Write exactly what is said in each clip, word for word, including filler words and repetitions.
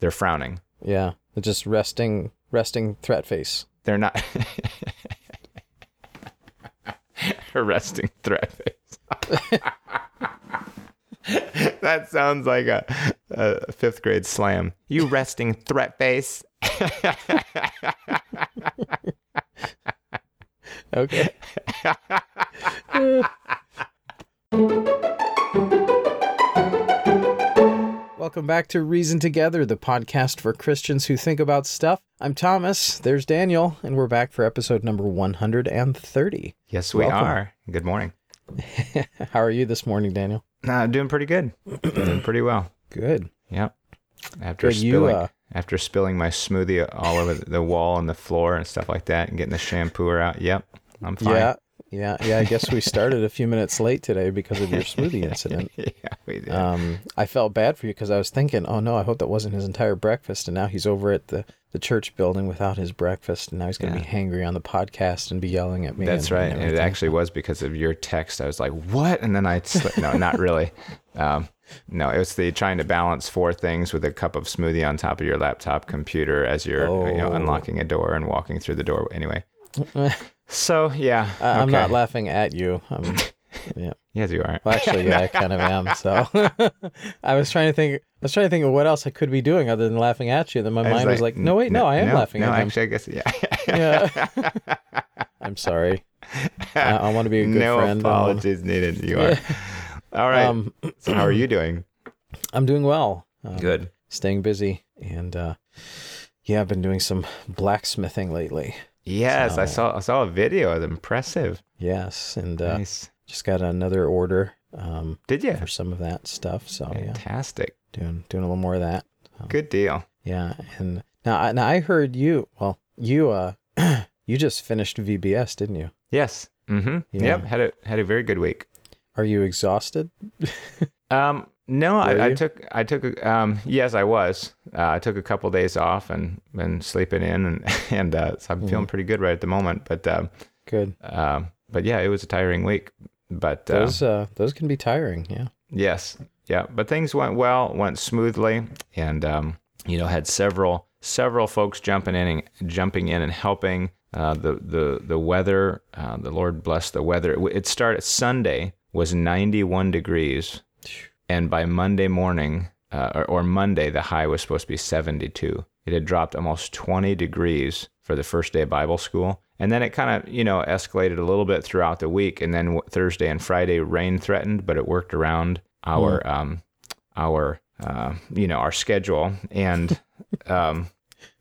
they're frowning. Yeah, they're just resting, resting threat face. They're not resting threat face. That sounds like a, a fifth grade slam. You resting threat face. Okay. Welcome back to Reason Together, the podcast for Christians who think about stuff. I'm Thomas, there's Daniel, and we're back for episode number one hundred thirty. Yes, we Welcome. are. Good morning. How are you this morning, Daniel? Uh, doing pretty good. Doing pretty well. Good. Yep. After spilling, you, uh... after spilling my smoothie all over the wall and the floor and stuff like that and getting the shampooer out. Yep. I'm fine. Yeah. Yeah. Yeah. I guess we started a few minutes late today because of your smoothie incident. Yeah, we did. Um, I felt bad for you because I was thinking, oh no, I hope that wasn't his entire breakfast. And now he's over at the, the church building without his breakfast. And now he's going to yeah. be hangry on the podcast and be yelling at me. That's and, right. And it actually was because of your text. I was like, what? And then I, sli- no, not really. Um, no, it was the trying to balance four things with a cup of smoothie on top of your laptop computer as you're oh. you know, unlocking a door and walking through the door. Anyway. So, yeah. Uh, okay. I'm not laughing at you. Um, yeah. Yes, you are. Well, actually, yeah, no. I kind of am. So I was trying to think, I was trying to think of what else I could be doing other than laughing at you. Then my mind like, was like, no, wait, no, no I am no, laughing no, at you. No, actually, I guess, yeah. yeah. I'm sorry. I, I want to be a good no friend. No apologies wanna... needed. You are. All right. Um, so how are you doing? I'm doing well. Um, good. Staying busy. And uh, yeah, I've been doing some blacksmithing lately. Yes, so, I saw I saw a video. It was impressive. Yes, and uh, nice. Just got another order. Um, Did you? For some of that stuff. So fantastic. Yeah, doing doing a little more of that. Um, Good deal. Yeah, and now I, now I heard you. Well, you uh, you just finished V B S, didn't you? Yes. Mm-hmm. Yeah. Yep. Had a had a very good week. Are you exhausted? um. No, I, I took, I took, um, yes, I was, uh, I took a couple of days off and been sleeping in and, and, uh, so I'm mm. feeling pretty good right at the moment, but, um, good. Um, but yeah, it was a tiring week, but, those, uh, uh, those can be tiring. Yeah. Yes. Yeah. But things went well, went smoothly and, um, you know, had several, several folks jumping in and jumping in and helping, uh, the, the, the weather, uh, the Lord bless the weather. It, it started Sunday was ninety-one degrees. And by Monday morning, uh, or, or Monday, the high was supposed to be seventy-two. It had dropped almost twenty degrees for the first day of Bible school. And then it kind of, you know, escalated a little bit throughout the week. And then Thursday and Friday, rain threatened, but it worked around our, mm. um, our, uh, you know, our schedule. And, um,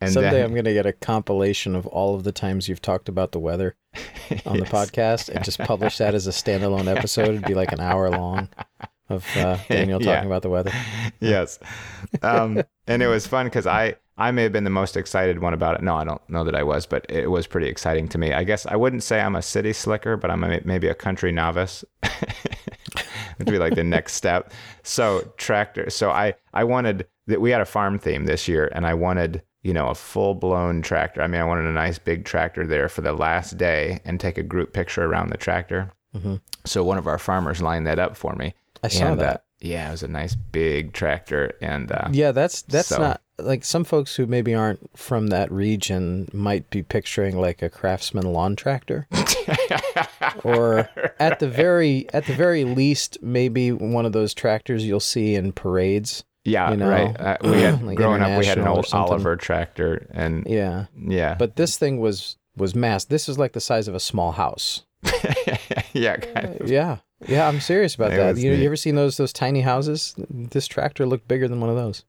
and someday then... I'm going to get a compilation of all of the times you've talked about the weather on yes. the podcast and just publish that as a standalone episode. It'd be like an hour long. Of uh, Daniel talking yeah. about the weather. Yes. Um, and it was fun because I, I may have been the most excited one about it. No, I don't know that I was, but it was pretty exciting to me. I guess I wouldn't say I'm a city slicker, but I'm a, maybe a country novice. It would be like the next step. So tractor. So I, I wanted that we had a farm theme this year and I wanted, you know, a full blown tractor. I mean, I wanted a nice big tractor there for the last day and take a group picture around the tractor. Mm-hmm. So one of our farmers lined that up for me. I saw and, that. Uh, yeah, it was a nice big tractor, and uh, yeah, that's that's so. Not like some folks who maybe aren't from that region might be picturing like a Craftsman lawn tractor, or at the very at the very least, maybe one of those tractors you'll see in parades. Yeah, you know? Right. Uh, we had like growing up, we had an old Oliver tractor, and yeah, yeah. But this thing was was massive. This is like the size of a small house. Yeah, kind of. Yeah. Yeah, I'm serious about it that. You, you ever seen those those tiny houses? This tractor looked bigger than one of those.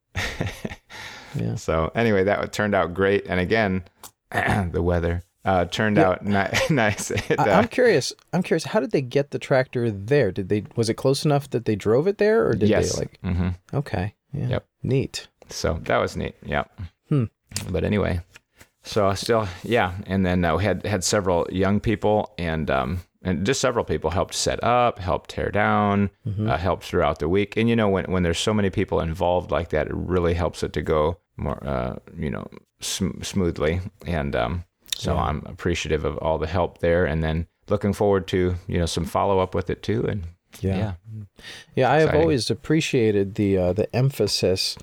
Yeah. So anyway, that turned out great. And again, the weather uh, turned yeah. out ni- nice. It, uh, I, I'm curious. I'm curious. How did they get the tractor there? Did they? Was it close enough that they drove it there, or did yes. they like? Mm-hmm. Okay. Yeah. Yep. Neat. So that was neat. Yep. Hmm. But anyway, so still, yeah. And then uh, we had had several young people and. Um, And just several people helped set up, helped tear down, mm-hmm. uh, helped throughout the week. And, you know, when, when there's so many people involved like that, it really helps it to go more, uh, you know, sm- smoothly. And um, so yeah. I'm appreciative of all the help there. And then looking forward to, you know, some follow up with it, too. And yeah. Yeah, yeah I have always appreciated the uh, the emphasis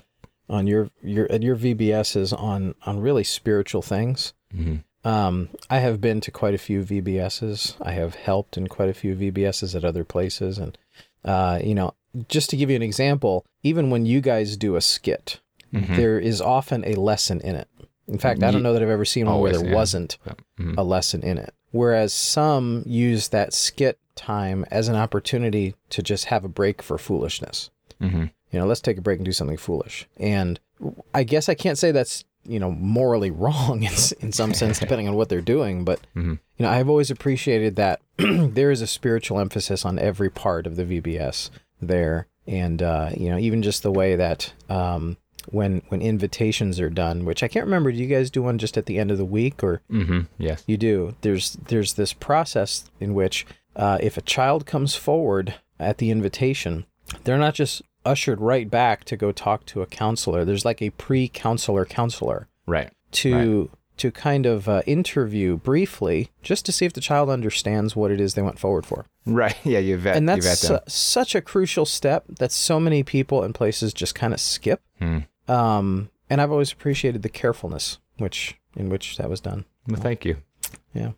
on your your at your V B Ss on on really spiritual things. Mm-hmm. Um, I have been to quite a few V B Ss. I have helped in quite a few V B Ss at other places. And, uh, you know, just to give you an example, even when you guys do a skit, mm-hmm. there is often a lesson in it. In fact, I don't know that I've ever seen one where there yeah. wasn't mm-hmm. a lesson in it. Whereas some use that skit time as an opportunity to just have a break for foolishness. Mm-hmm. You know, let's take a break and do something foolish. And I guess I can't say that's, you know, morally wrong in, in some sense, depending on what they're doing. But, mm-hmm. you know, I've always appreciated that there is a spiritual emphasis on every part of the V B S there. And, uh, you know, even just the way that um, when when invitations are done, which I can't remember, do you guys do one just at the end of the week or? Mm-hmm. Yes. You do. There's, there's this process in which uh, if a child comes forward at the invitation, they're not just ushered right back to go talk to a counselor. There's like a pre-counselor counselor right to right. to kind of uh, interview briefly just to see if the child understands what it is they went forward for. Right. Yeah, you've vet, and that's you vet them. Su- such a crucial step that so many people and places just kind of skip. Hmm. Um, and I've always appreciated the carefulness which in which that was done. Well, thank you. Yeah.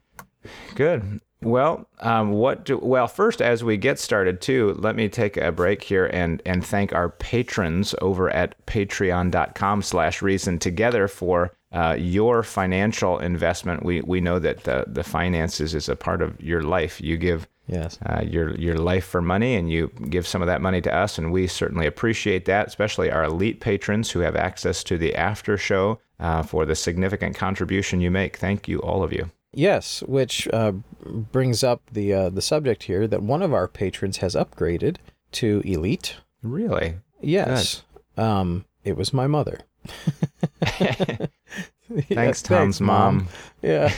Good. Well, um, what do, well, first, as we get started, too, let me take a break here and, and thank our patrons over at patreon.com slash Reason Together for uh, your financial investment. We we know that the, the finances is a part of your life. You give yes. uh, your, your life for money, and you give some of that money to us, and we certainly appreciate that, especially our elite patrons who have access to the after show uh, for the significant contribution you make. Thank you, all of you. Yes, which uh, brings up the uh, the subject here that one of our patrons has upgraded to elite. Really? Yes. Um, it was my mother. Thanks, yes, Tom's thanks, mom. mom. Yeah.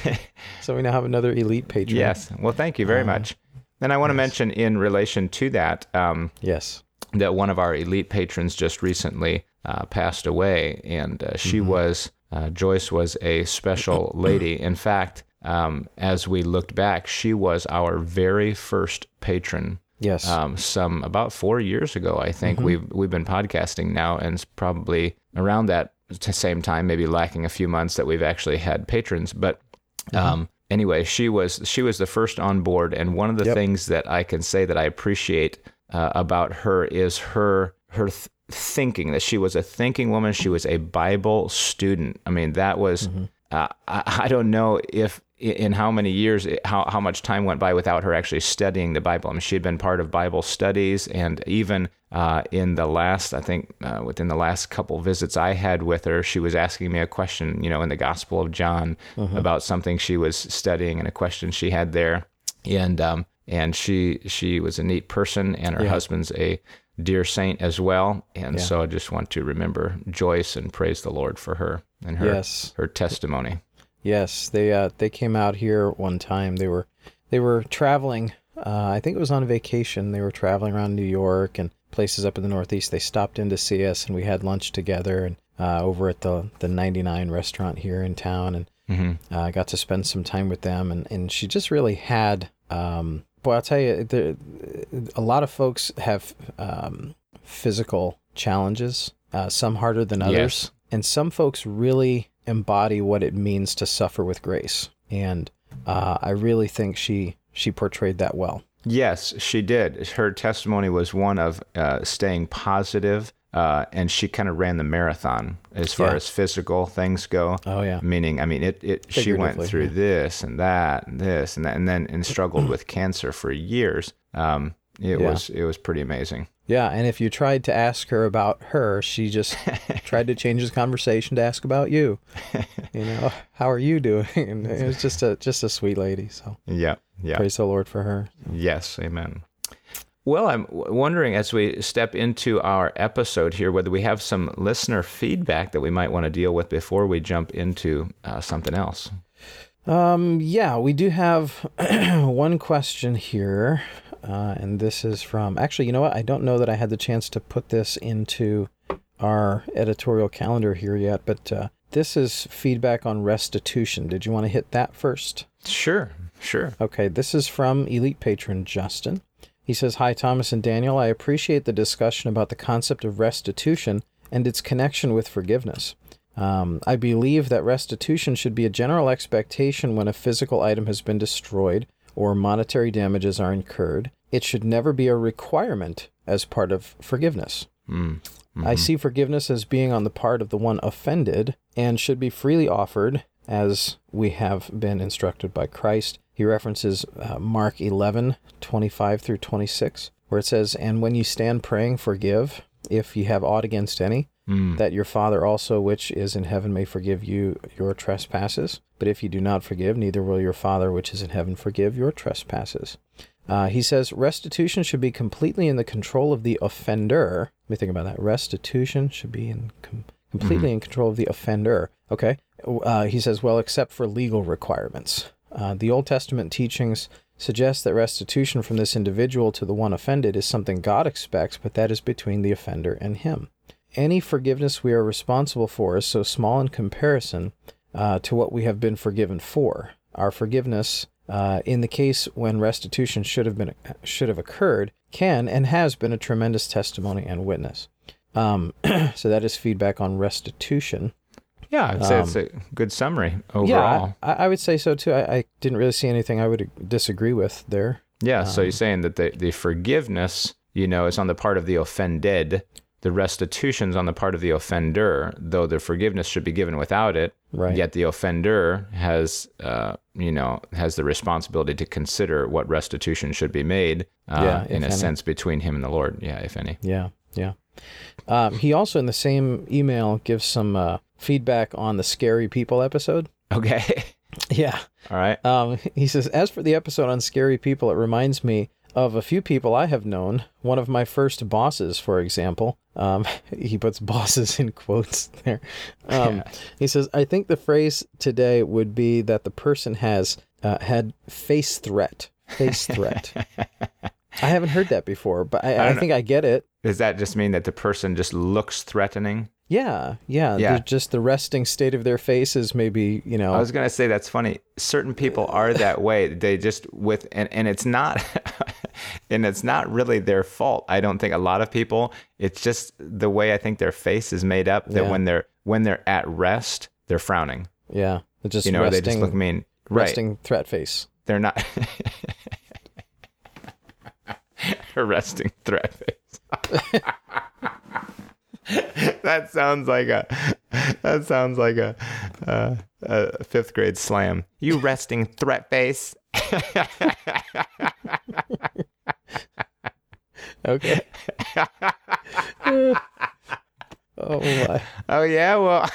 So we now have another elite patron. Yes. Well, thank you very uh, much. And I want yes. to mention in relation to that, um, yes, that one of our elite patrons just recently uh, passed away, and uh, she mm-hmm. was, uh, Joyce was a special lady. In fact, Um, as we looked back, she was our very first patron. Yes. Um, some about four years ago, I think. Mm-hmm. We've we've been podcasting now, and it's probably around that same time, maybe lacking a few months that we've actually had patrons. But mm-hmm. um, anyway, she was she was the first on board, and one of the yep. things that I can say that I appreciate uh, about her is her her. Th- thinking that she was a thinking woman. She was a Bible student. I mean, that was. Mm-hmm. Uh, I, I don't know if. in how many years, how how much time went by without her actually studying the Bible. I mean, she had been part of Bible studies, and even uh, in the last, I think, uh, within the last couple visits I had with her, she was asking me a question, you know, in the Gospel of John mm-hmm. about something she was studying and a question she had there. And um, and she she was a neat person, and her yeah. husband's a dear saint as well. And yeah. so I just want to remember Joyce and praise the Lord for her and her yes. her testimony. Yes, they uh, they came out here one time. They were they were traveling. Uh, I think it was on vacation. They were traveling around New York and places up in the Northeast. They stopped in to see us, and we had lunch together and uh, over at the the ninety-nine restaurant here in town. And I mm-hmm. uh, got to spend some time with them. And, and she just really had. Um, boy, I'll tell you, there, a lot of folks have um, physical challenges. Uh, some harder than others, yes. and some folks really embody what it means to suffer with grace. And uh, I really think she she portrayed that well. Yes, she did. Her testimony was one of uh, staying positive, uh, and she kind of ran the marathon as far yeah. as physical things go. Oh, yeah. Meaning, I mean, it. it she went through yeah. this and that and this and that, and then and struggled with cancer for years. Um, it yeah. was it was pretty amazing. Yeah, and if you tried to ask her about her, she just tried to change the conversation to ask about you. You know, how are you doing? And it was just a just a sweet lady. So yeah, yeah. Praise the Lord for her. Yes, amen. Well, I'm wondering as we step into our episode here whether we have some listener feedback that we might want to deal with before we jump into uh, something else. Um, yeah, we do have one question here. Uh, and this is from, actually, you know what? I don't know that I had the chance to put this into our editorial calendar here yet, but uh, this is feedback on restitution. Did you want to hit that first? Sure, sure. Okay, this is from elite patron Justin. He says, "Hi, Thomas and Daniel. I appreciate the discussion about the concept of restitution and its connection with forgiveness. Um, I believe that restitution should be a general expectation when a physical item has been destroyed or monetary damages are incurred. It should never be a requirement as part of forgiveness. Mm. Mm-hmm. I see forgiveness as being on the part of the one offended and should be freely offered as we have been instructed by Christ. He references uh, Mark eleven, twenty-five through twenty-six, where it says, "And when you stand praying, forgive, if ye have aught against any, mm. that your Father also which is in heaven may forgive you your trespasses. But if you do not forgive, neither will your Father which is in heaven forgive your trespasses." Uh, he says restitution should be completely in the control of the offender. Let me think about that. Restitution should be in com- completely mm-hmm. in control of the offender. Okay. Uh, he says, well, except for legal requirements. Uh, the Old Testament teachings suggest that restitution from this individual to the one offended is something God expects, but that is between the offender and him. Any forgiveness we are responsible for is so small in comparison uh, to what we have been forgiven for. Our forgiveness Uh, in the case when restitution should have been should have occurred, can and has been a tremendous testimony and witness. Um, so that is feedback on restitution. Yeah, I'd say um, it's a good summary overall. Yeah, I, I would say so too. I, I didn't really see anything I would disagree with there. Yeah, um, so you're saying that the, the forgiveness, you know, is on the part of the offended. The restitution's on the part of the offender, though the forgiveness should be given without it. Right. Yet the offender has, uh, you know, has the responsibility to consider what restitution should be made uh, yeah, in a any. sense between him and the Lord. Yeah, if any. Yeah, yeah. Um, he also, in the same email, gives some uh, feedback on the Scary People episode. Okay. Yeah. All right. Um, he says, as for the episode on Scary People, it reminds me of a few people I have known. One of my first bosses, for example. Um, he puts bosses in quotes there. Um, yeah. He says, I think the phrase today would be that the person has uh, had face threat. Face threat. I haven't heard that before, but I, I, I think know. I get it. Does that just mean that the person just looks threatening? Yeah, yeah. yeah. Just the resting state of their face is maybe, you know. I was going to say, that's funny. Certain people are that way. They just, with, and, and it's not... And it's not really their fault. I don't think a lot of people, it's just the way I think their face is made up that yeah. when they're when they're at rest, they're frowning. Yeah. They're just you know, resting, they just look mean. Resting right. threat face. They're not. Resting threat face. That sounds like a, that sounds like a, uh, a fifth grade slam. You resting threat face. Okay. Oh my. Oh yeah, well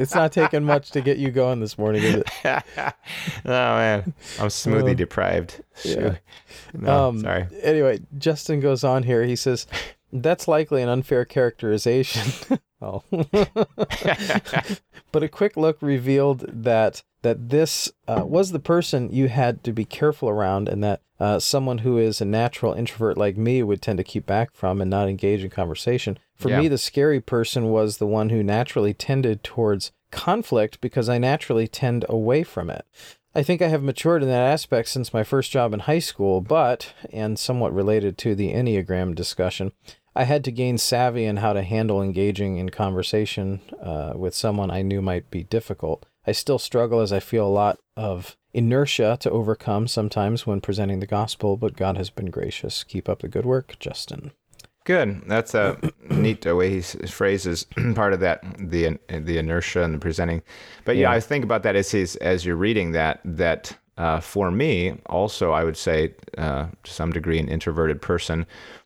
it's not taking much to get you going this morning, is it? Oh man. I'm smoothie uh, deprived. Yeah. No, um, sorry. Anyway, Justin goes on here. He says, that's likely an unfair characterization. Oh. But a quick look revealed that that this uh, was the person you had to be careful around, and that uh, someone who is a natural introvert like me would tend to keep back from and not engage in conversation. For yeah. me, the scary person was the one who naturally tended towards conflict because I naturally tend away from it. I think I have matured in that aspect since my first job in high school, but, and somewhat related to the Enneagram discussion, I had to gain savvy in how to handle engaging in conversation uh, with someone I knew might be difficult. I still struggle as I feel a lot of inertia to overcome sometimes when presenting the gospel, but God has been gracious. Keep up the good work, Justin. Good. That's a neat way he phrases part of that, the the inertia and the presenting. But yeah, yeah I think about that as he's, as you're reading that, that uh, for me, also I would say uh, to some degree an introverted person,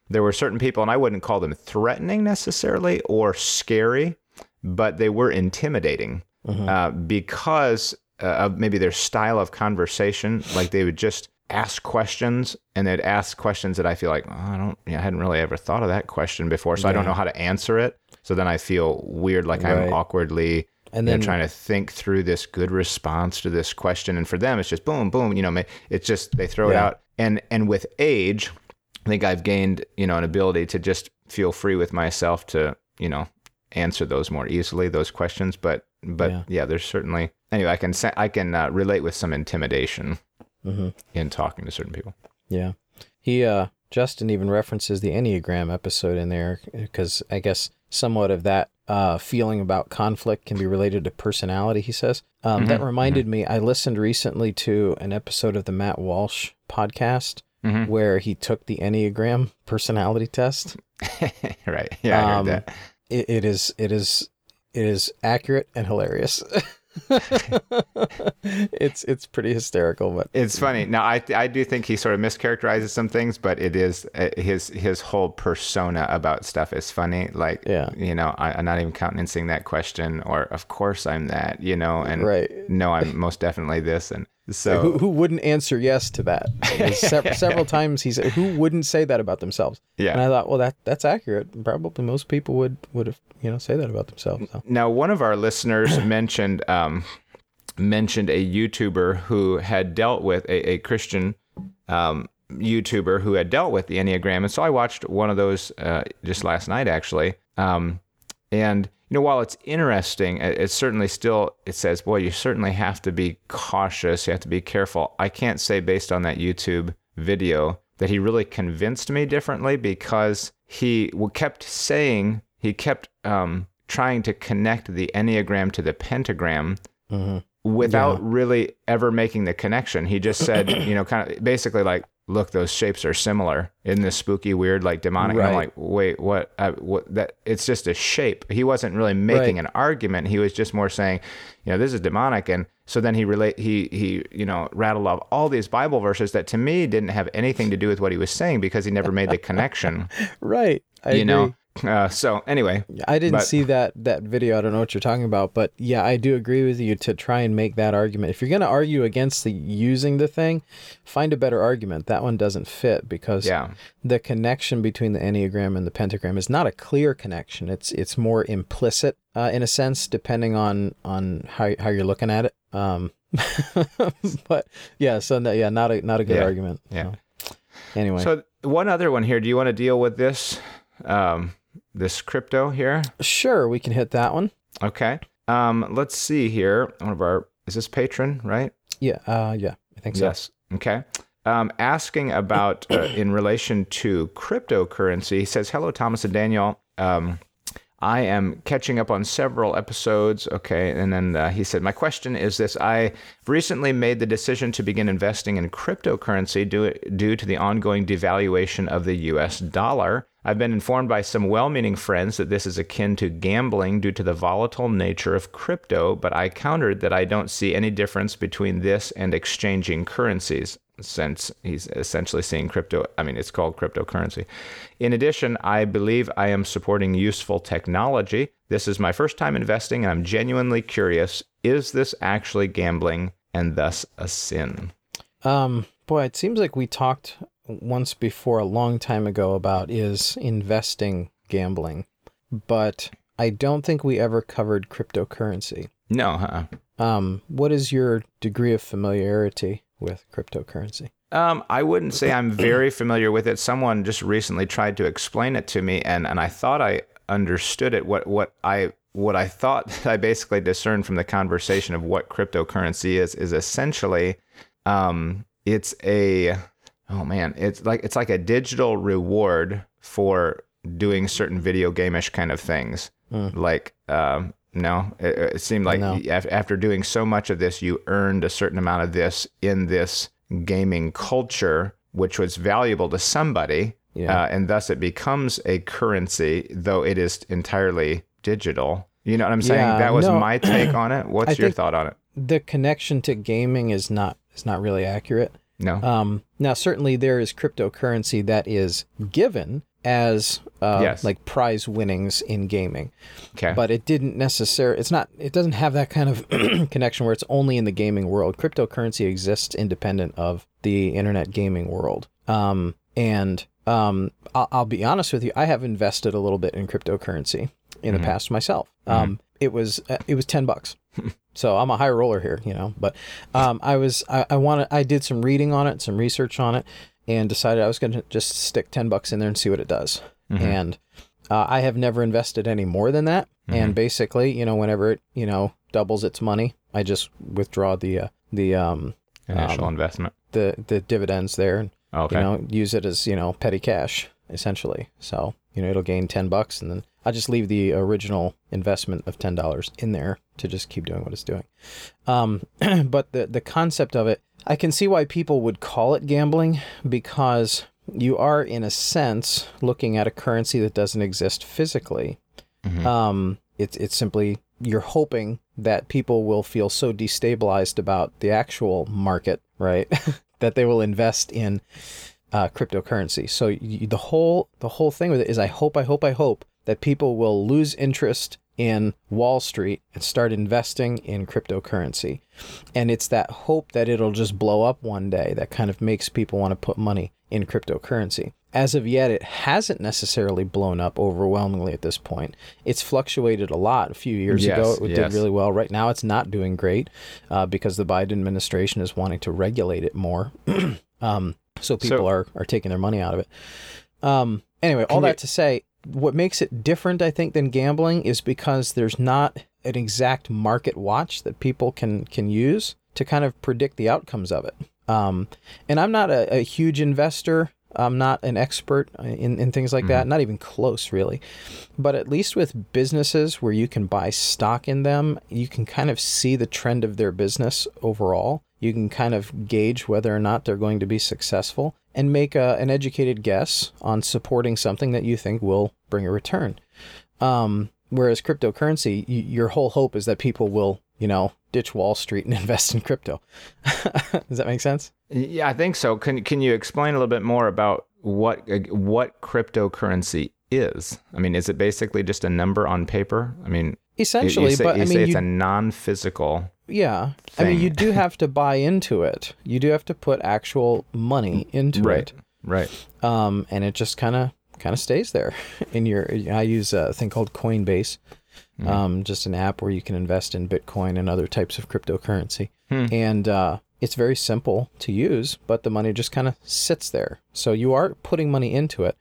there were certain people, and I wouldn't call them threatening necessarily or scary, but they were intimidating. Mm-hmm. Uh, because uh, of maybe their style of conversation, like they would just ask questions, and they'd ask questions that I feel like, oh, I don't, you know, I hadn't really ever thought of that question before, so yeah. I don't know how to answer it. So then I feel weird, like right. I'm awkwardly and then, you know, trying to think through this good response to this question. And for them, it's just boom, boom, you know, it's just they throw yeah. it out. And and with age, I think I've gained, you know, an ability to just feel free with myself to, you know, answer those more easily, those questions. But But yeah. yeah, there's certainly, anyway, I can I can uh, relate with some intimidation mm-hmm. in talking to certain people. Yeah. He, uh, Justin even references the Enneagram episode in there because I guess somewhat of that uh, feeling about conflict can be related to personality, he says. Um, mm-hmm. That reminded mm-hmm. me, I listened recently to an episode of the Matt Walsh podcast mm-hmm. where he took the Enneagram personality test. Right. Yeah, I um, heard that. It, it is, it is, it is accurate and hilarious. it's it's pretty hysterical, but it's funny. Now, I I do think he sort of mischaracterizes some things, but it is his his whole persona about stuff is funny. Like, yeah. you know, I, I'm not even countenancing that question, or of course I'm that, you know, and right. no, I'm most definitely this, and so who, who wouldn't answer yes to that? Se- several times he said, "Who wouldn't say that about themselves?" Yeah, and I thought, well, that that's accurate. Probably most people would would have you know say that about themselves. So. Now, one of our listeners mentioned. Um, Um, mentioned a YouTuber who had dealt with a, a Christian um, YouTuber who had dealt with the Enneagram. And so I watched one of those uh, just last night, actually. Um, and, you know, while it's interesting, it, it certainly still, it says, boy, you certainly have to be cautious. You have to be careful. I can't say based on that YouTube video that he really convinced me differently, because he kept saying, he kept... Um, trying to connect the Enneagram to the pentagram uh-huh. without yeah. really ever making the connection. He just said, you know, kind of basically like, look, those shapes are similar in this spooky, weird, like demonic. Right. And I'm like, wait, what, I, what that it's just a shape. He wasn't really making right. an argument. He was just more saying, you know, this is demonic. And so then he relate, he, he, you know, rattled off all these Bible verses that to me didn't have anything to do with what he was saying, because he never made the connection. Right. I you agree. know, Uh, so anyway, I didn't but, see that, that video. I don't know what you're talking about, but yeah, I do agree with you to try and make that argument. If you're going to argue against the using the thing, find a better argument. That one doesn't fit, because yeah. the connection between the Enneagram and the pentagram is not a clear connection. It's, it's more implicit, uh, in a sense, depending on, on how, how you're looking at it. Um, but yeah, so no, yeah, not a, not a good yeah. argument. Yeah. So, anyway. So one other one here, do you want to deal with this? Um, This crypto here? Sure, we can hit that one. Okay. Um, let's see here. One of our, is this patron, right? Yeah, uh, yeah, I think so. Yes, okay. Um, asking about, uh, in relation to cryptocurrency, he says, hello, Thomas and Daniel. Um, I am catching up on several episodes. Okay, and then uh, he said, my question is this. I recently made the decision to begin investing in cryptocurrency due, due to the ongoing devaluation of the U S dollar. I've been informed by some well-meaning friends that this is akin to gambling due to the volatile nature of crypto, but I countered that I don't see any difference between this and exchanging currencies, since he's essentially seeing crypto, I mean, it's called cryptocurrency. In addition, I believe I am supporting useful technology. This is my first time investing, and I'm genuinely curious, is this actually gambling and thus a sin? Um, boy, it seems like we talked... once before a long time ago about is investing gambling, but I don't think we ever covered cryptocurrency. No, huh? Um, what is your degree of familiarity with cryptocurrency? Um, I wouldn't say I'm very familiar with it. Someone just recently tried to explain it to me, and, and I thought I understood it. What what I what I thought that I basically discerned from the conversation of what cryptocurrency is is essentially, um, it's a Oh man, it's like it's like a digital reward for doing certain video game-ish kind of things. Mm. Like, um, no, it, it seemed like no. after doing so much of this, you earned a certain amount of this in this gaming culture, which was valuable to somebody, yeah. uh, and thus it becomes a currency, though it is entirely digital. You know what I'm saying? Yeah, that was no. my take on it. What's I your thought on it? The connection to gaming is not is not really accurate. No. Um, now, certainly there is cryptocurrency that is given as uh, yes. like prize winnings in gaming. Okay. But it didn't necessarily, it's not, it doesn't have that kind of connection where it's only in the gaming world. Cryptocurrency exists independent of the internet gaming world. Um, and um, I'll, I'll be honest with you, I have invested a little bit in cryptocurrency in mm-hmm. the past myself. Mm-hmm. Um, it was, uh, it was ten bucks. So I'm a high roller here, you know, but um, I was, I, I wanted, I did some reading on it, some research on it, and decided I was going to just stick ten bucks in there and see what it does. Mm-hmm. And uh, I have never invested any more than that. Mm-hmm. And basically, you know, whenever it, you know, doubles its money, I just withdraw the, uh, the, um, initial um, investment, the, the dividends there and, okay. you know, use it as, you know, petty cash essentially. So, you know, it'll gain ten bucks and then I just leave the original investment of ten dollars in there to just keep doing what it's doing. Um, but the, the concept of it, I can see why people would call it gambling, because you are, in a sense, looking at a currency that doesn't exist physically. Mm-hmm. Um, it's it's simply you're hoping that people will feel so destabilized about the actual market, right, that they will invest in uh, cryptocurrency. So you, the whole the whole thing with it is I hope, I hope, I hope that people will lose interest in Wall Street and start investing in cryptocurrency. And it's that hope that it'll just blow up one day that kind of makes people want to put money in cryptocurrency. As of yet, it hasn't necessarily blown up overwhelmingly at this point. It's fluctuated a lot. A few years yes, ago, it yes. did really well. Right now, it's not doing great uh, because the Biden administration is wanting to regulate it more. um, so people so, are, are taking their money out of it. Um, anyway, all that we, to say, what makes it different, I think, than gambling is because there's not an exact market watch that people can, can use to kind of predict the outcomes of it. Um, and I'm not a, a huge investor. I'm not an expert in, in things like mm-hmm. that. Not even close, really. But at least with businesses where you can buy stock in them, you can kind of see the trend of their business overall. You can kind of gauge whether or not they're going to be successful and make a, an educated guess on supporting something that you think will bring a return. Um, whereas cryptocurrency, y- your whole hope is that people will, you know, ditch Wall Street and invest in crypto. Does that make sense? Yeah, I think so. Can can you explain a little bit more about what what cryptocurrency is? I mean, is it basically just a number on paper? I mean, essentially, you say, but you I mean, say it's you, a non-physical. Yeah, thing. I mean, you do have to buy into it. You do have to put actual money into right, it. Right. Right. Um, and it just kind of kind of stays there in your. I use a thing called Coinbase. Mm-hmm. Um, just an app where you can invest in Bitcoin and other types of cryptocurrency. Hmm. And uh, it's very simple to use, but the money just kind of sits there. So you are putting money into it.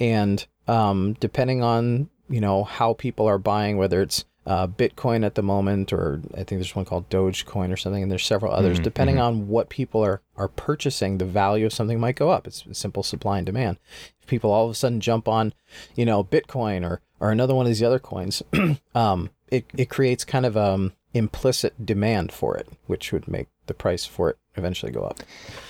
And um, depending on, you know, how people are buying, whether it's uh, Bitcoin at the moment, or I think there's one called Dogecoin or something, and there's several others, mm-hmm. depending mm-hmm. on what people are, are purchasing, the value of something might go up. It's simple supply and demand. If people all of a sudden jump on, you know, Bitcoin or or another one of these other coins, um, it, it creates kind of um implicit demand for it, which would make the price for it eventually go up.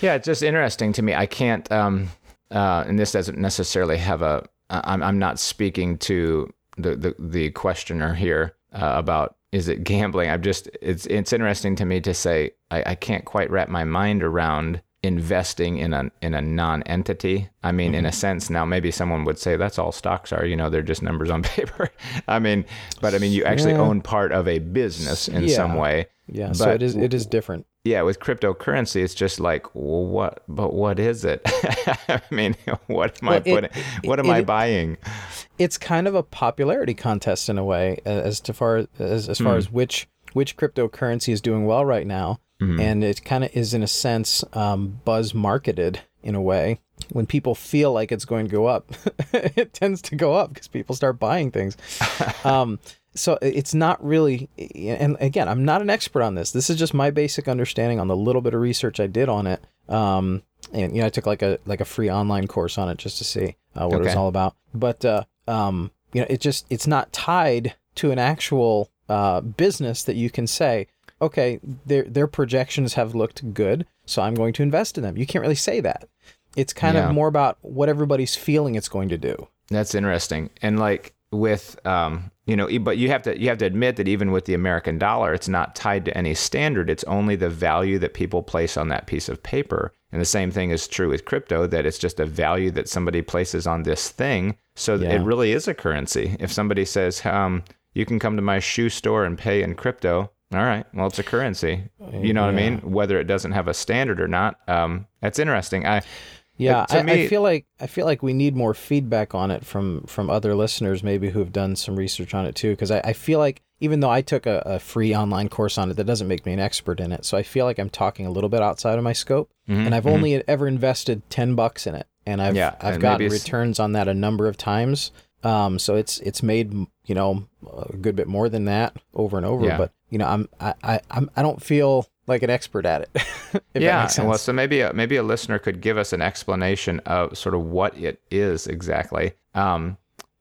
Yeah, it's just interesting to me. I can't, um, uh, and this doesn't necessarily have a, I'm, I'm not speaking to the, the, the questioner here uh, about, is it gambling? I'm just, it's it's interesting to me to say, I, I can't quite wrap my mind around investing in a in a non-entity. I mean, mm-hmm. in a sense, now maybe someone would say that's all stocks are, you know, they're just numbers on paper. I mean, but I mean, you actually yeah. own part of a business in yeah. some way. Yeah, but, so it is it is different. Yeah, with cryptocurrency, it's just like, well, what? But what is it? I mean, what am well, I putting? It, what am it, I buying? It's kind of a popularity contest in a way, as to far as as far mm. as which which cryptocurrency is doing well right now. Mm-hmm. And it kind of is, in a sense, um, buzz marketed in a way. When people feel like it's going to go up, it tends to go up because people start buying things. um, so it's not really, and again, I'm not an expert on this. This is just my basic understanding on the little bit of research I did on it. Um, and, you know, I took like a like a free online course on it just to see uh, what okay. it was all about. But, uh, um, you know, it just, it's not tied to an actual uh, business that you can say, okay, their their projections have looked good, so I'm going to invest in them. You can't really say that. It's kind yeah. of more about what everybody's feeling it's going to do. That's interesting. And like with, um, you know, but you have to you have to admit that even with the American dollar, it's not tied to any standard. It's only the value that people place on that piece of paper. And the same thing is true with crypto, that it's just a value that somebody places on this thing. So yeah. it really is a currency. If somebody says, um, you can come to my shoe store and pay in crypto, all right. Well, it's a currency. You know yeah. what I mean? Whether it doesn't have a standard or not, um, that's interesting. I yeah, it, I, me, I feel like I feel like we need more feedback on it from from other listeners, maybe who have done some research on it too. Because I, I feel like even though I took a, a free online course on it, that doesn't make me an expert in it. So I feel like I'm talking a little bit outside of my scope, mm-hmm, and I've mm-hmm. only ever invested ten bucks in it, and I've yeah, I've and gotten returns on that a number of times. Um, so it's it's made, you know, a good bit more than that over and over, yeah. but. You know, I'm I I I'm, I don't feel like an expert at it. if yeah, that makes sense. Well, so maybe a, maybe a listener could give us an explanation of sort of what it is exactly. Um,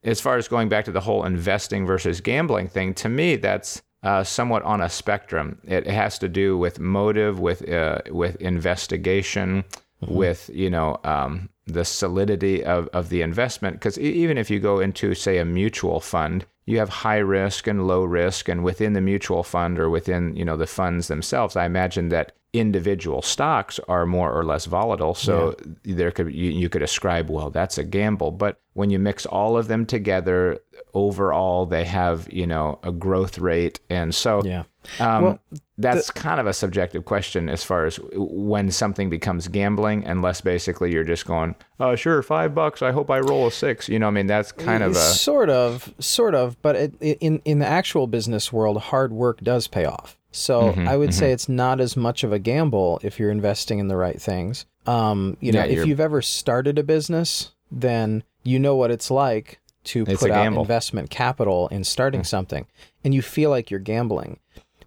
as far as going back to the whole investing versus gambling thing, to me, that's uh, somewhat on a spectrum. It has to do with motive, with uh, with investigation, mm-hmm. with, you know, um, the solidity of, of the investment. Because even if you go into, say, a mutual fund, you have high risk and low risk. And within the mutual fund or within, you know, the funds themselves, I imagine that individual stocks are more or less volatile. So yeah. there could you, you could ascribe, well, that's a gamble. But when you mix all of them together, overall, they have, you know, a growth rate. And so yeah. um, well, that's the, kind of a subjective question as far as when something becomes gambling, unless basically you're just going, oh, sure, five bucks. I hope I roll a six. You know, I mean, that's kind of a sort of sort of. But it, in, in the actual business world, hard work does pay off. So mm-hmm, I would mm-hmm. say it's not as much of a gamble if you're investing in the right things. Um, you know, yeah, if you've ever started a business, then you know what it's like to it's put out investment capital in starting mm-hmm. something, and you feel like you're gambling.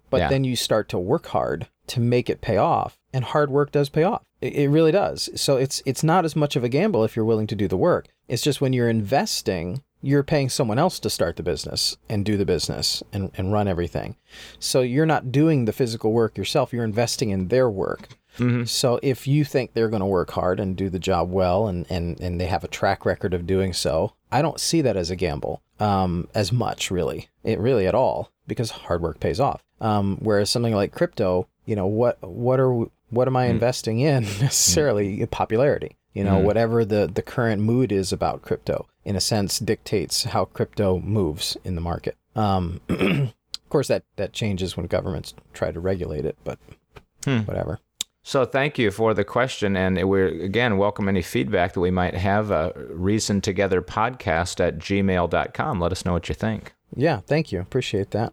But yeah. then you start to work hard to make it pay off, and hard work does pay off. It, it really does. So it's it's not as much of a gamble if you're willing to do the work. It's just when you're investing, you're paying someone else to start the business and do the business and, and run everything. So you're not doing the physical work yourself. You're investing in their work. Mm-hmm. So if you think they're going to work hard and do the job well and, and, and they have a track record of doing so, I don't see that as a gamble um, as much, really. It really at all, because hard work pays off. Um, whereas something like crypto, you know, what what are what am I mm-hmm. investing in necessarily? Mm-hmm. Popularity. You know, mm-hmm. whatever the, the current mood is about crypto, in a sense, dictates how crypto moves in the market. Um, of course, that, that changes when governments try to regulate it, but hmm. whatever. So thank you for the question. And we're, again, welcome any feedback that we might have. Uh, Reason Together podcast at gmail dot com. Let us know what you think. Yeah, thank you. Appreciate that.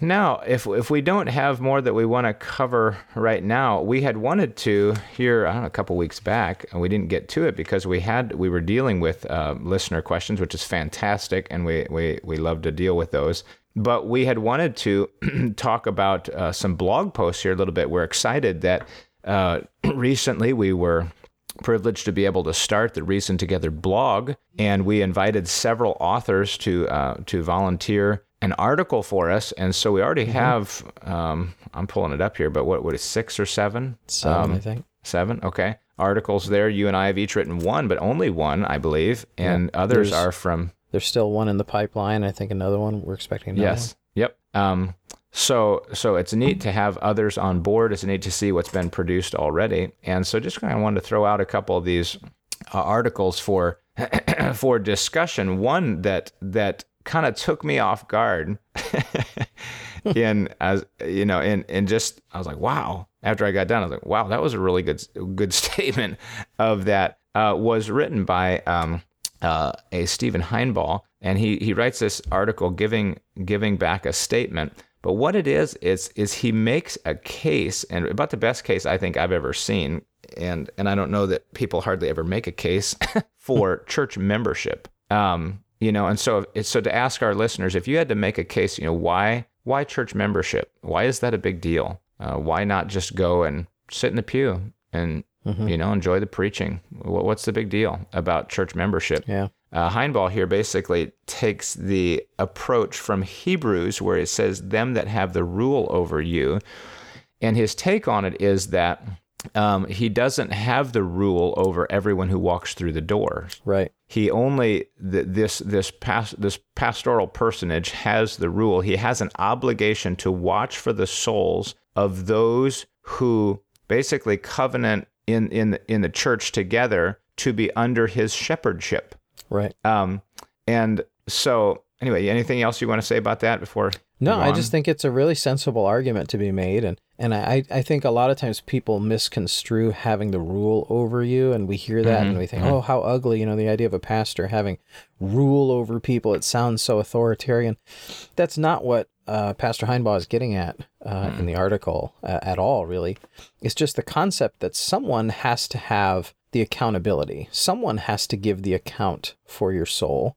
Now, if if we don't have more that we want to cover right now, we had wanted to here I don't know, a couple weeks back, and we didn't get to it because we had we were dealing with uh, listener questions, which is fantastic, and we, we, we love to deal with those. But we had wanted to talk about uh, some blog posts here a little bit. We're excited that uh, recently we were privileged to be able to start the Reason Together blog, and we invited several authors to uh, to volunteer an article for us, and so we already mm-hmm. have, um, I'm pulling it up here, but what, what is six or seven? Seven, um, I think. Seven, okay. Articles there. You and I have each written one, but only one, I believe, and yeah, others are from... There's still one in the pipeline. I think another one. We're expecting another yes. one. Yes, yep. Um, so so it's neat to have others on board. It's neat to see what's been produced already, and so just kind of wanted to throw out a couple of these uh, articles for for discussion. One that that... kind of took me off guard in as you know and and just I was like, wow, after I got done I was like, wow, that was a really good good statement of that uh was written by um uh a Stephen Heinbaugh, and he he writes this article giving giving back a statement. But what it is is is he makes a case, and about the best case I think I've ever seen, and and I don't know that people hardly ever make a case for church membership. um You know, and so so to ask our listeners, if you had to make a case, you know, why why church membership? Why is that a big deal? Uh, why not just go and sit in the pew and mm-hmm. you know enjoy the preaching? What's the big deal about church membership? Yeah, uh, Heinbaugh here basically takes the approach from Hebrews where it says, "Them that have the rule over you," and his take on it is that. Um, he doesn't have the rule over everyone who walks through the door. Right. He only th- this this past this pastoral personage has the rule. He has an obligation to watch for the souls of those who basically covenant in in in the church together to be under his shepherdship. Right. Um. And so, anyway, anything else you want to say about that before? No, I just think it's a really sensible argument to be made. And, and I, I think a lot of times people misconstrue having the rule over you. And we hear that mm-hmm. and we think, mm-hmm. oh, how ugly, you know, the idea of a pastor having rule over people. It sounds so authoritarian. That's not what uh, Pastor Heinbaugh is getting at uh, mm-hmm. in the article uh, at all, really. It's just the concept that someone has to have the accountability. Someone has to give the account for your soul.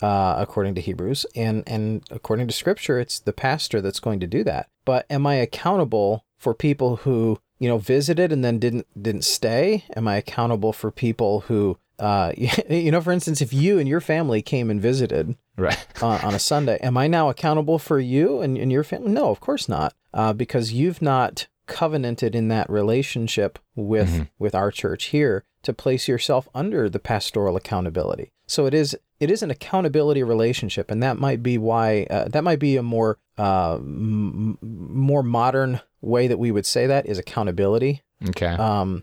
Uh, according to Hebrews and, and according to Scripture, it's the pastor that's going to do that. But am I accountable for people who, you know, visited and then didn't didn't stay? Am I accountable for people who uh, you know, for instance, if you and your family came and visited right. on, on a Sunday, am I now accountable for you and, and your family? No, of course not, uh, because you've not covenanted in that relationship with mm-hmm. with our church here to place yourself under the pastoral accountability. So it is it is an accountability relationship, and that might be why uh, that might be a more uh, m- more modern way that we would say that is accountability. Okay. Um,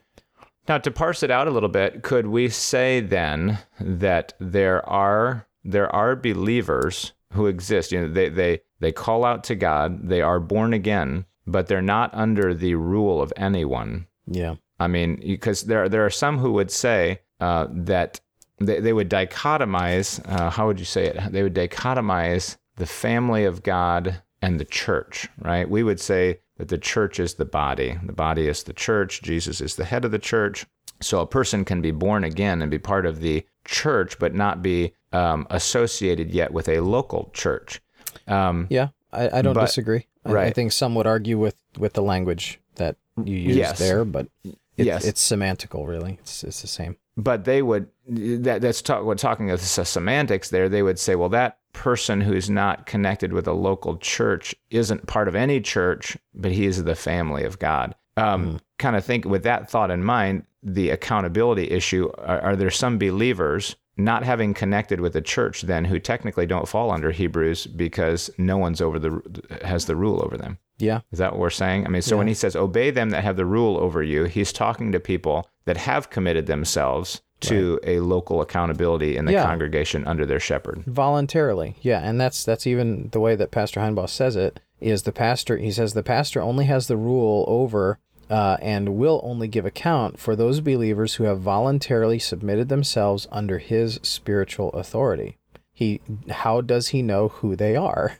now to parse it out a little bit, could we say then that there are there are believers who exist? You know, they they they call out to God, they are born again, but they're not under the rule of anyone. Yeah. I mean, because there, there are some who would say uh, that they, they would dichotomize, uh, how would you say it? They would dichotomize the family of God and the church, right? We would say that the church is the body. The body is the church. Jesus is the head of the church. So a person can be born again and be part of the church, but not be um, associated yet with a local church. Um, yeah, I, I don't but, disagree. Right. I think some would argue with, with the language that you use yes. there, but it, yes. it's semantical, really. It's it's the same. But they would, that that's talk, we're talking of semantics there, they would say, well, that person who's not connected with a local church isn't part of any church, but he is the family of God. Um, mm. Kind of think with that thought in mind, the accountability issue, are, are there some believers not having connected with the church then who technically don't fall under Hebrews because no one's over the has the rule over them? Yeah. Is that what we're saying? I mean, so yeah. when he says, obey them that have the rule over you, he's talking to people that have committed themselves to right. a local accountability in the yeah. congregation under their shepherd. Voluntarily. Yeah. And that's that's even the way that Pastor Heinbaugh says it, is the pastor, he says the pastor only has the rule over Uh, and will only give account for those believers who have voluntarily submitted themselves under his spiritual authority. He, how does he know who they are?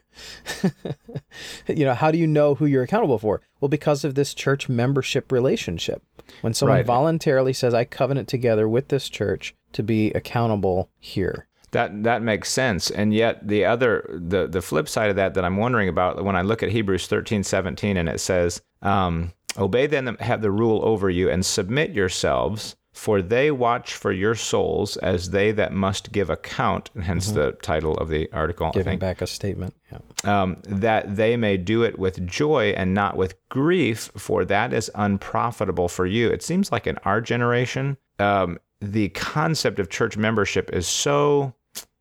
You know, how do you know who you're accountable for? Well, because of this church membership relationship. When someone right. voluntarily says, I covenant together with this church to be accountable here. That that makes sense. And yet the other, the, the flip side of that that I'm wondering about, when I look at Hebrews thirteen seventeen and it says, um, obey them that have the rule over you and submit yourselves, for they watch for your souls as they that must give account, hence mm-hmm. the title of the article. Giving I think, back a statement. Yeah. Um, that they may do it with joy and not with grief, for that is unprofitable for you. It seems like in our generation, um, the concept of church membership is so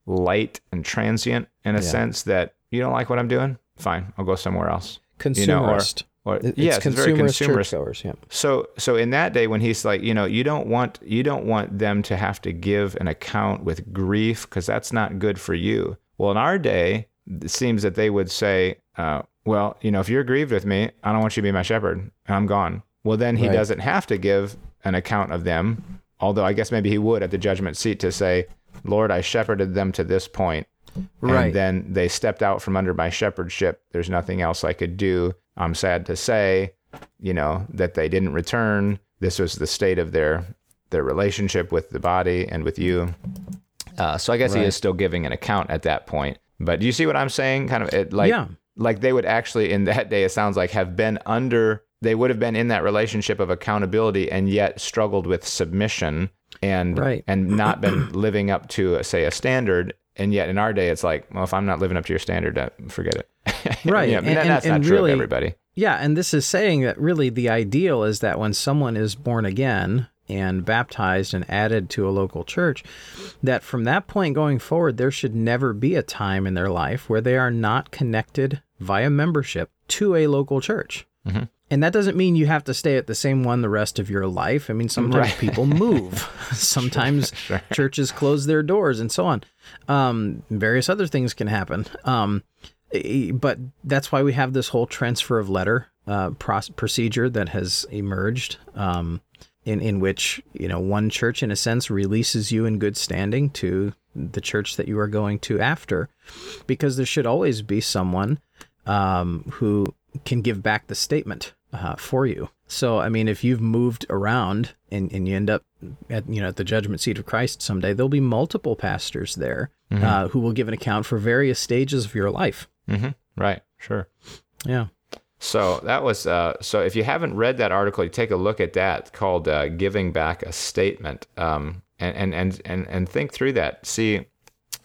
light and transient in a yeah. sense that you don't like what I'm doing? Fine, I'll go somewhere else. Consumerist. You know, or, Or, it's yes, consumerist, it's very consumerist. Churchgoers, yeah. So, so in that day when he's like, you know, you don't want you don't want them to have to give an account with grief because that's not good for you. Well, in our day, it seems that they would say, uh, well, you know, if you're grieved with me, I don't want you to be my shepherd, and I'm gone. Well, then he right. doesn't have to give an account of them. Although I guess maybe he would at the judgment seat to say, Lord, I shepherded them to this point, right. and then they stepped out from under my shepherdship. There's nothing else I could do. I'm sad to say, you know, that they didn't return. This was the state of their their relationship with the body and with you. Uh, so I guess right. he is still giving an account at that point. But do you see what I'm saying? Kind of it, like yeah. like they would actually in that day, it sounds like, have been under, they would have been in that relationship of accountability and yet struggled with submission and right. and not been living up to, say, a standard. And yet in our day, it's like, well, if I'm not living up to your standard, forget it. Right. Yeah, and, and, that's and not really, true of everybody. Yeah. And this is saying that really the ideal is that when someone is born again and baptized and added to a local church, that from that point going forward, there should never be a time in their life where they are not connected via membership to a local church. Mm-hmm. And that doesn't mean you have to stay at the same one the rest of your life. I mean, sometimes right. people move. Sometimes sure, sure. churches close their doors and so on. Um, various other things can happen. Um, but that's why we have this whole transfer of letter uh, proce- procedure that has emerged um, in, in which, you know, one church, in a sense, releases you in good standing to the church that you are going to after, because there should always be someone um, who can give back the statement Uh, for you. So, I mean, if you've moved around and, and you end up at, you know, at the judgment seat of Christ someday, there'll be multiple pastors there mm-hmm. uh, who will give an account for various stages of your life. Mm-hmm. Right. Sure. Yeah. So that was, uh, so if you haven't read that article, you take a look at that, called uh, Giving Back a Statement. Um, and and and and think through that. See,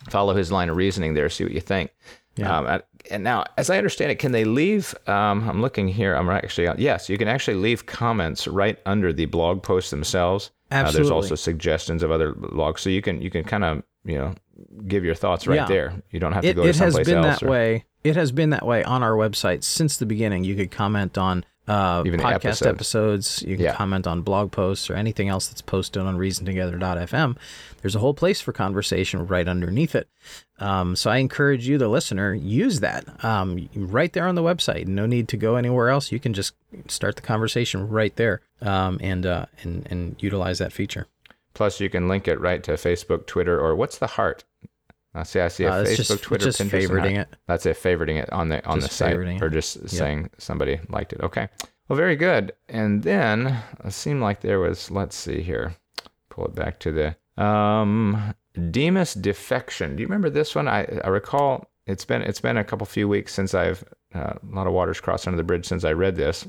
follow his line of reasoning there. See what you think. Yeah. Um, and now, as I understand it, can they leave? Um, I'm looking here. I'm actually yes, you can actually leave comments right under the blog posts themselves. Absolutely. Uh, there's also suggestions of other blogs, so you can you can kind of you know give your thoughts right yeah. there. You don't have to it, go to someplace else. It has been else that or, way. It has been that way on our website since the beginning. You could comment on uh, Even podcast episodes. episodes. You can yeah. comment on blog posts or anything else that's posted on reason together dot f m. There's a whole place for conversation right underneath it. Um, so I encourage you, the listener, use that um, right there on the website. No need to go anywhere else. You can just start the conversation right there um, and, uh, and, and utilize that feature. Plus, you can link it right to Facebook, Twitter, or what's the heart? I see. I see a uh, Facebook, just, Twitter, just Pinterest. Favoriting it. That's it. Favoriting it on the on just the site, it. or just yep. saying somebody liked it. Okay. Well, very good. And then it seemed like there was. Let's see here. Pull it back to the um, Demas defection. Do you remember this one? I, I recall it's been it's been a couple few weeks since I've uh, a lot of waters crossed under the bridge since I read this,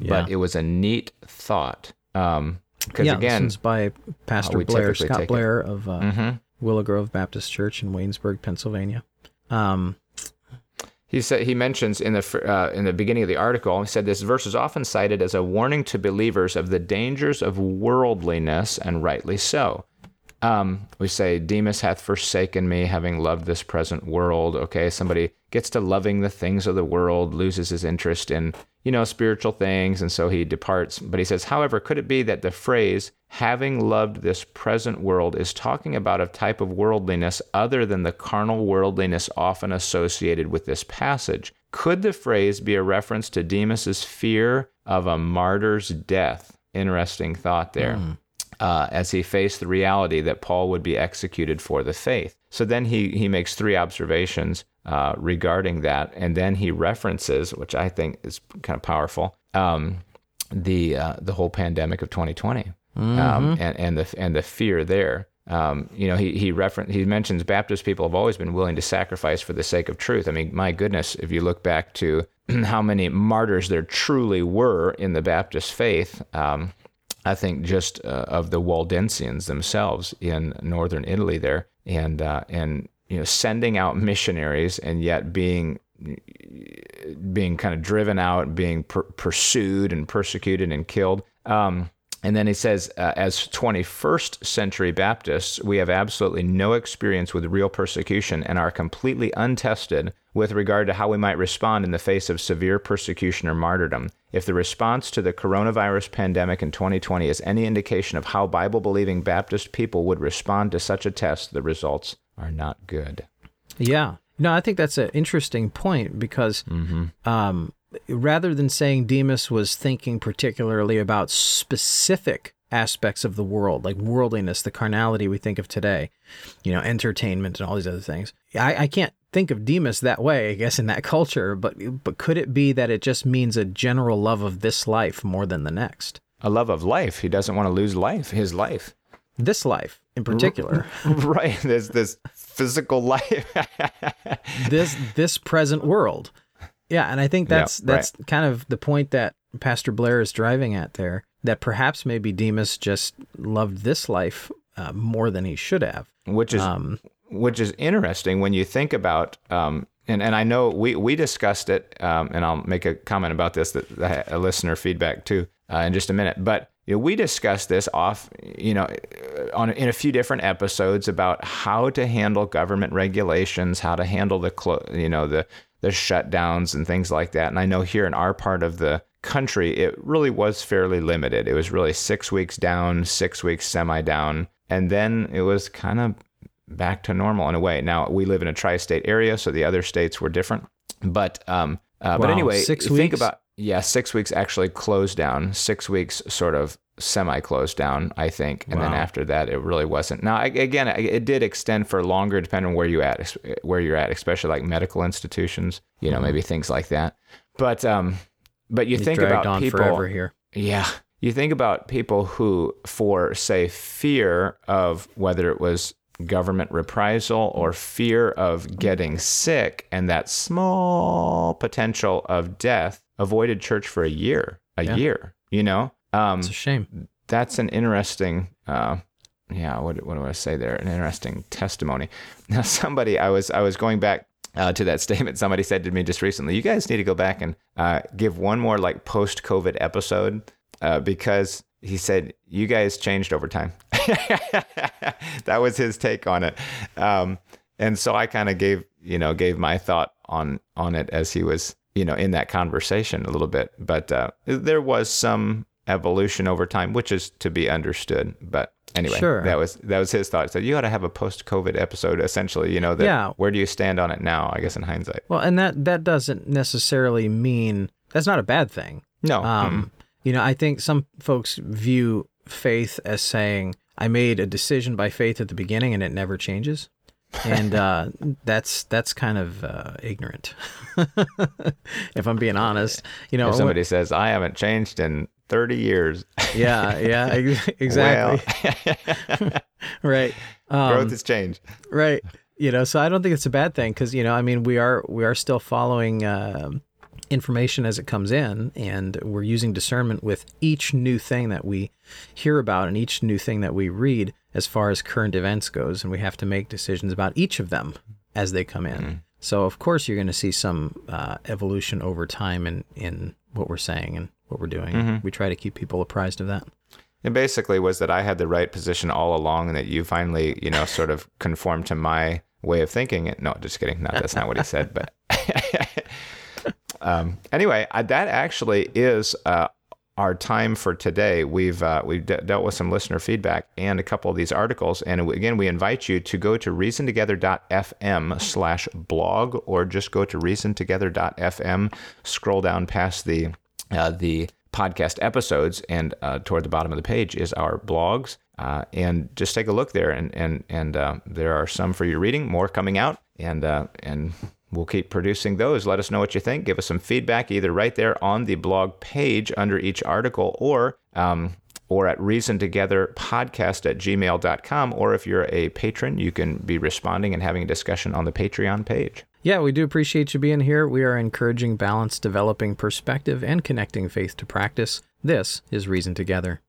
yeah. but it was a neat thought. Um, because yeah, again, this is by Pastor uh, Blair, Scott Blair it. of. Uh, mm-hmm. Willow Grove Baptist Church in Waynesburg, Pennsylvania. Um, he said he mentions in the uh, in the beginning of the article. He said this verse is often cited as a warning to believers of the dangers of worldliness, and rightly so. Um, we say, "Demas hath forsaken me, having loved this present world." Okay, somebody gets to loving the things of the world, loses his interest in you know spiritual things, and so he departs. But he says, however, could it be that the phrase having loved this present world is talking about a type of worldliness other than the carnal worldliness often associated with this passage? Could the phrase be a reference to Demas's fear of a martyr's death? Interesting thought there. Mm. Uh, as he faced the reality that Paul would be executed for the faith. So then he, he makes three observations uh, regarding that, and then he references, which I think is kind of powerful, um, the uh, the whole pandemic of twenty twenty, mm-hmm. um, and and the and the fear there. Um, you know, he he refer- he mentions Baptist people have always been willing to sacrifice for the sake of truth. I mean, my goodness, if you look back to how many martyrs there truly were in the Baptist faith. Um, I think just uh, of the Waldensians themselves in northern Italy there, and uh, and you know sending out missionaries and yet being being kind of driven out, being per- pursued and persecuted and killed. Um, and then he says, uh, as twenty-first century Baptists, we have absolutely no experience with real persecution and are completely untested with regard to how we might respond in the face of severe persecution or martyrdom. If the response to the coronavirus pandemic in twenty twenty is any indication of how Bible-believing Baptist people would respond to such a test, the results are not good. Yeah. No, I think that's an interesting point because mm-hmm. um, rather than saying Demas was thinking particularly about specific aspects of the world, like worldliness, the carnality we think of today, you know, entertainment and all these other things. I, I can't think of Demas that way, I guess, in that culture, but but could it be that it just means a general love of this life more than the next? A love of life. He doesn't want to lose life, his life. This life in particular. Right. There's this physical life. this this present world. Yeah, and I think that's yeah, that's right. kind of the point that Pastor Blair is driving at there, that perhaps maybe Demas just loved this life uh, more than he should have. Which is... Um, Which is interesting when you think about, um, and, and I know we, we discussed it, um, and I'll make a comment about this, that a listener feedback too, uh, in just a minute. But you know, we discussed this off, you know, on in a few different episodes about how to handle government regulations, how to handle the, clo- you know, the the shutdowns and things like that. And I know here in our part of the country, it really was fairly limited. It was really six weeks down, six weeks semi-down, and then it was kind of back to normal in a way. Now, we live in a tri-state area, so the other states were different. But um, uh, wow, but anyway, six think weeks? about, yeah, six weeks actually closed down, six weeks sort of semi-closed down, I think. And wow. then after that, it really wasn't. Now, I, again, it did extend for longer, depending on where, you at, where you're at, especially like medical institutions, you know, mm-hmm. maybe things like that. But um, but you, you think about on people... forever here. Yeah. You think about people who, for, say, fear of whether it was government reprisal or fear of getting sick and that small potential of death, avoided church for a year, a yeah. year, you know? Um, it's a shame. That's an interesting uh, yeah, what what do I say there? An interesting testimony. Now, somebody, I was I was going back uh, to that statement. Somebody said to me just recently, you guys need to go back and uh, give one more like post-COVID episode uh, because he said, you guys changed over time. That was his take on it. Um, and so I kind of gave, you know, gave my thought on on it as he was, you know, in that conversation a little bit. But uh, there was some evolution over time, which is to be understood. But anyway, sure. that was that was his thought. So you ought to have a post-COVID episode, essentially, you know, that, yeah. Where do you stand on it now, I guess, in hindsight? Well, and that, that doesn't necessarily mean, that's not a bad thing. No. Um, mm. You know, I think some folks view faith as saying, I made a decision by faith at the beginning and it never changes. And uh, that's that's kind of uh, ignorant, if I'm being honest. You know, if somebody what, says, I haven't changed in thirty years. Yeah, yeah, ex- exactly. Well. Right. Um, growth is change. Right. You know, so I don't think it's a bad thing because, you know, I mean, we are we are still following uh, information as it comes in, and we're using discernment with each new thing that we hear about and each new thing that we read as far as current events goes, and we have to make decisions about each of them as they come in. Mm. So, of course, you're going to see some uh, evolution over time in, in what we're saying and what we're doing. Mm-hmm. We try to keep people apprised of that. It basically was that I had the right position all along and that you finally, you know, sort of conformed to my way of thinking. No, just kidding. No, that's not what he said. But um, anyway, I, that actually is... Uh, our time for today. We've uh, we've de- dealt with some listener feedback and a couple of these articles. And again, we invite you to go to reasontogether.fm slash blog, or just go to reasontogether dot f m, scroll down past the uh, the podcast episodes, and uh, toward the bottom of the page is our blogs. Uh, and just take a look there, and and and uh, there are some for your reading, more coming out, and uh, and. We'll keep producing those. Let us know what you think. Give us some feedback either right there on the blog page under each article, or um, or at reasontogetherpodcast at gmail dot com. Or if you're a patron, you can be responding and having a discussion on the Patreon page. Yeah, we do appreciate you being here. We are encouraging balance, developing perspective, and connecting faith to practice. This is Reason Together.